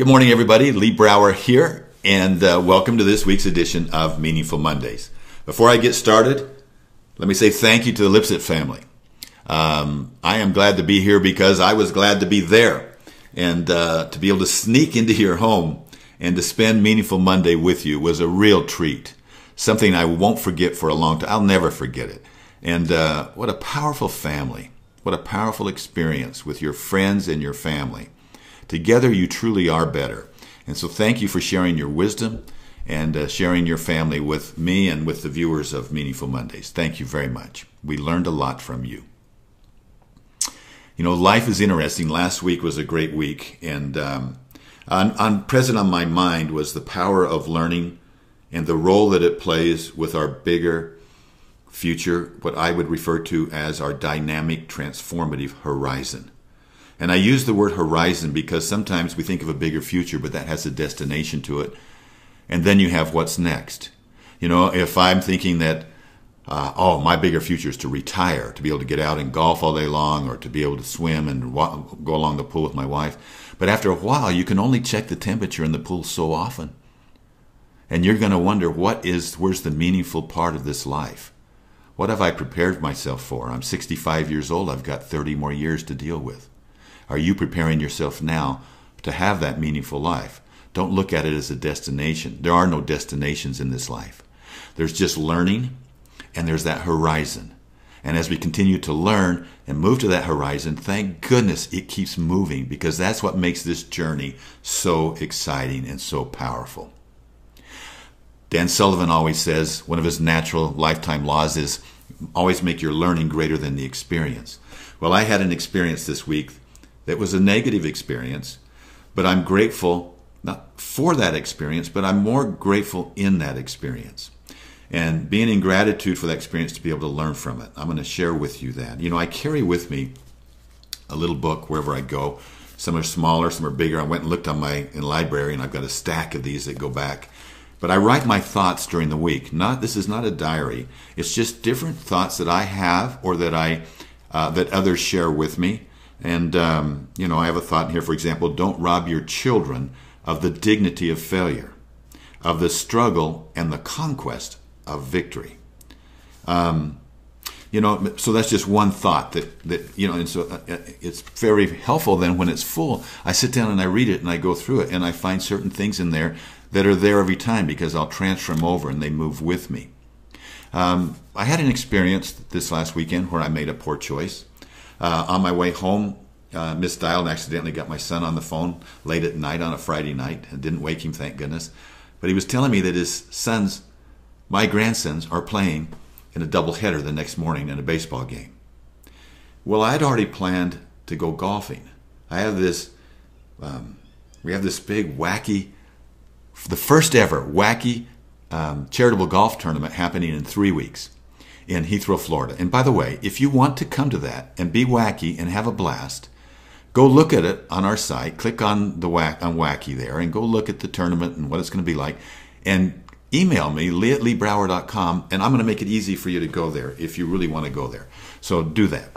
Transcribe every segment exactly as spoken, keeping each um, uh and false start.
Good morning, everybody. Lee Brower here, and uh, welcome to this week's edition of Meaningful Mondays. Before I get started, let me say thank you to the Lipset family. Um, I am glad to be here because I was glad to be there, and uh, to be able to sneak into your home and to spend Meaningful Monday with you was a real treat. Something I won't forget for a long time. I'll never forget it. And uh, what a powerful family. What a powerful experience with your friends and your family. Together you truly are better. And so thank you for sharing your wisdom and uh, sharing your family with me and with the viewers of Meaningful Mondays. Thank you very much. We learned a lot from you. You know, life is interesting. Last week was a great week. And um, on, on present on my mind was the power of learning and the role that it plays with our bigger future, what I would refer to as our dynamic transformative horizon. And I use the word horizon because sometimes we think of a bigger future, but that has a destination to it. And then you have what's next. You know, if I'm thinking that, uh, oh, my bigger future is to retire, to be able to get out and golf all day long, or to be able to swim and wa- go along the pool with my wife. But after a while, you can only check the temperature in the pool so often. And you're going to wonder, what is, where's the meaningful part of this life? What have I prepared myself for? I'm sixty-five years old. I've got thirty more years to deal with. Are you preparing yourself now to have that meaningful life? Don't look at it as a destination. There are no destinations in this life. There's just learning, and there's that horizon. And as we continue to learn and move to that horizon, thank goodness it keeps moving, because that's what makes this journey so exciting and so powerful. Dan Sullivan always says one of his natural lifetime laws is always make your learning greater than the experience. Well, I had an experience this week that was a negative experience, but I'm grateful not for that experience, but I'm more grateful in that experience. And being in gratitude for that experience to be able to learn from it. I'm going to share with you that. You know, I carry with me a little book wherever I go. Some are smaller, some are bigger. I went and looked on my in library, and I've got a stack of these that go back. But I write my thoughts during the week. Not this is not a diary. It's just different thoughts that I have or that I uh, that others share with me. And um, you know, I have a thought here, for example, don't rob your children of the dignity of failure, of the struggle and the conquest of victory. Um, you know, so that's just one thought that that you know, and so it's very helpful. Then when it's full, I sit down and I read it and I go through it and I find certain things in there that are there every time because I'll transfer them over and they move with me. Um, I had an experience this last weekend where I made a poor choice. Uh, on my way home, uh, misdialed and accidentally got my son on the phone late at night on a Friday night. I didn't wake him, thank goodness. But he was telling me that his sons, my grandsons, are playing in a doubleheader the next morning in a baseball game. Well, I had already planned to go golfing. I have this, um, we have this big wacky, the first ever wacky um, charitable golf tournament happening in three weeks in Heathrow, Florida. And by the way, if you want to come to that and be wacky and have a blast, go look at it on our site. Click on the wack on wacky there and go look at the tournament and what it's going to be like. And email me, lee at lee brower dot com, and I'm going to make it easy for you to go there if you really want to go there. So do that.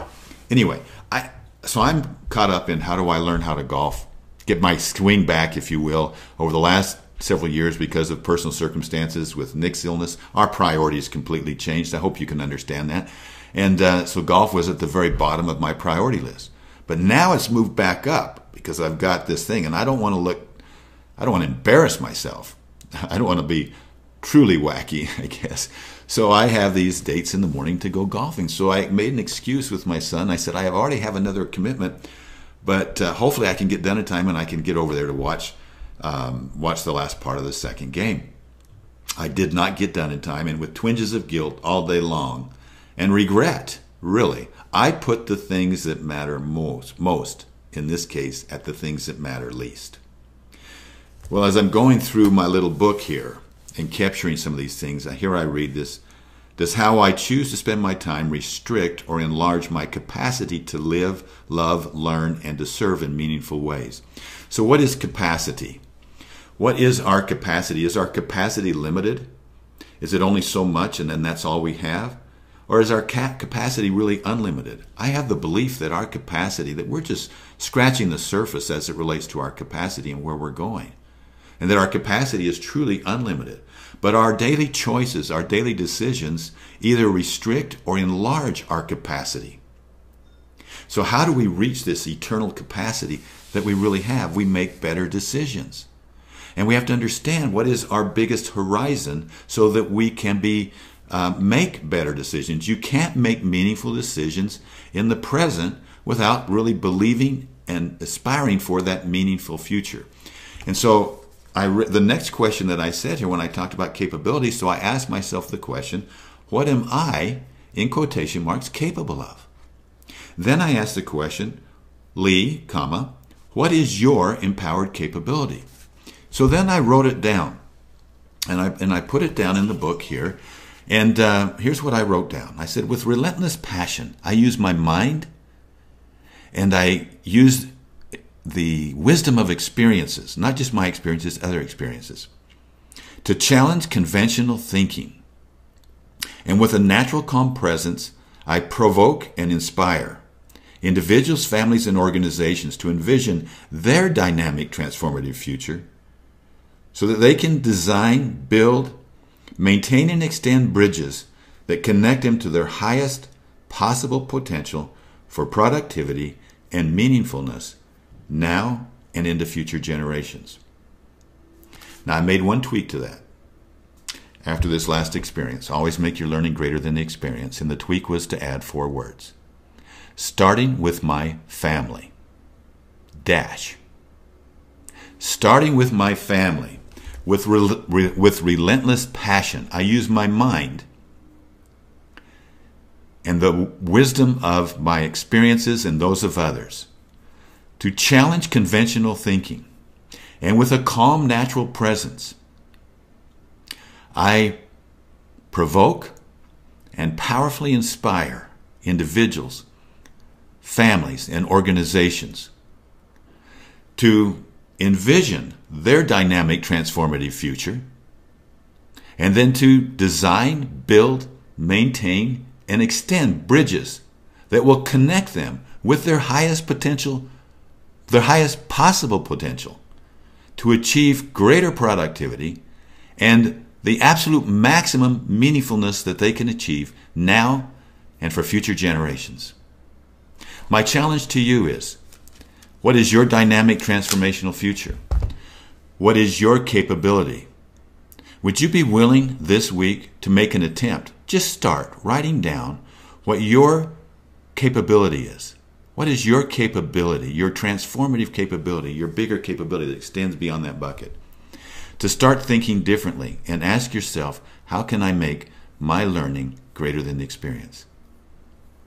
Anyway, I so I'm caught up in how do I learn how to golf, get my swing back, if you will, over the last several years because of personal circumstances with Nick's illness. Our priorities completely changed. I hope you can understand that. And uh, so golf was at the very bottom of my priority list. But now it's moved back up because I've got this thing and I don't want to look, I don't want to embarrass myself. I don't want to be truly wacky, I guess. So I have these dates in the morning to go golfing. So I made an excuse with my son. I said, I already have another commitment, but uh, hopefully I can get done in time and I can get over there to watch Um, watch the last part of the second game. I did not get done in time, and with twinges of guilt all day long and regret, really, I put the things that matter most, most, in this case, at the things that matter least. Well, as I'm going through my little book here and capturing some of these things, here I read this. Does how I choose to spend my time restrict or enlarge my capacity to live, love, learn, and to serve in meaningful ways? So what is capacity? What is our capacity? Is our capacity limited? Is it only so much and then that's all we have? Or is our capacity really unlimited? I have the belief that our capacity, that we're just scratching the surface as it relates to our capacity and where we're going, and that our capacity is truly unlimited. But our daily choices, our daily decisions either restrict or enlarge our capacity. So how do we reach this eternal capacity that we really have? We make better decisions. And we have to understand what is our biggest horizon so that we can be Uh, make better decisions. You can't make meaningful decisions in the present without really believing and aspiring for that meaningful future. And so I re the next question that I said here when I talked about capability, so I asked myself the question, what am I, in quotation marks, capable of? Then I asked the question, Lee, comma, what is your empowered capability? So then I wrote it down, and I, and I put it down in the book here. And uh, here's what I wrote down. I said, with relentless passion, I use my mind and I use the wisdom of experiences, not just my experiences, other experiences, to challenge conventional thinking. And with a natural calm presence, I provoke and inspire individuals, families, and organizations to envision their dynamic, transformative future so that they can design, build, maintain and extend bridges that connect them to their highest possible potential for productivity and meaningfulness now and into future generations. Now, I made one tweak to that after this last experience. Always make your learning greater than the experience. And the tweak was to add four words. Starting with my family. Dash. Starting with my family. With, re re with relentless passion, I use my mind and the wisdom of my experiences and those of others to challenge conventional thinking. And with a calm, natural presence, I provoke and powerfully inspire individuals, families, and organizations to envision their dynamic, transformative future, and then to design, build, maintain, and extend bridges that will connect them with their highest potential, their highest possible potential, to achieve greater productivity and the absolute maximum meaningfulness that they can achieve now and for future generations. My challenge to you is, what is your dynamic transformational future? What is your capability? Would you be willing this week to make an attempt? Just start writing down what your capability is. What is your capability, your transformative capability, your bigger capability that extends beyond that bucket? To start thinking differently and ask yourself, how can I make my learning greater than the experience?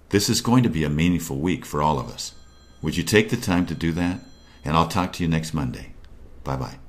This is going to be a meaningful week for all of us. Would you take the time to do that? And I'll talk to you next Monday. Bye-bye.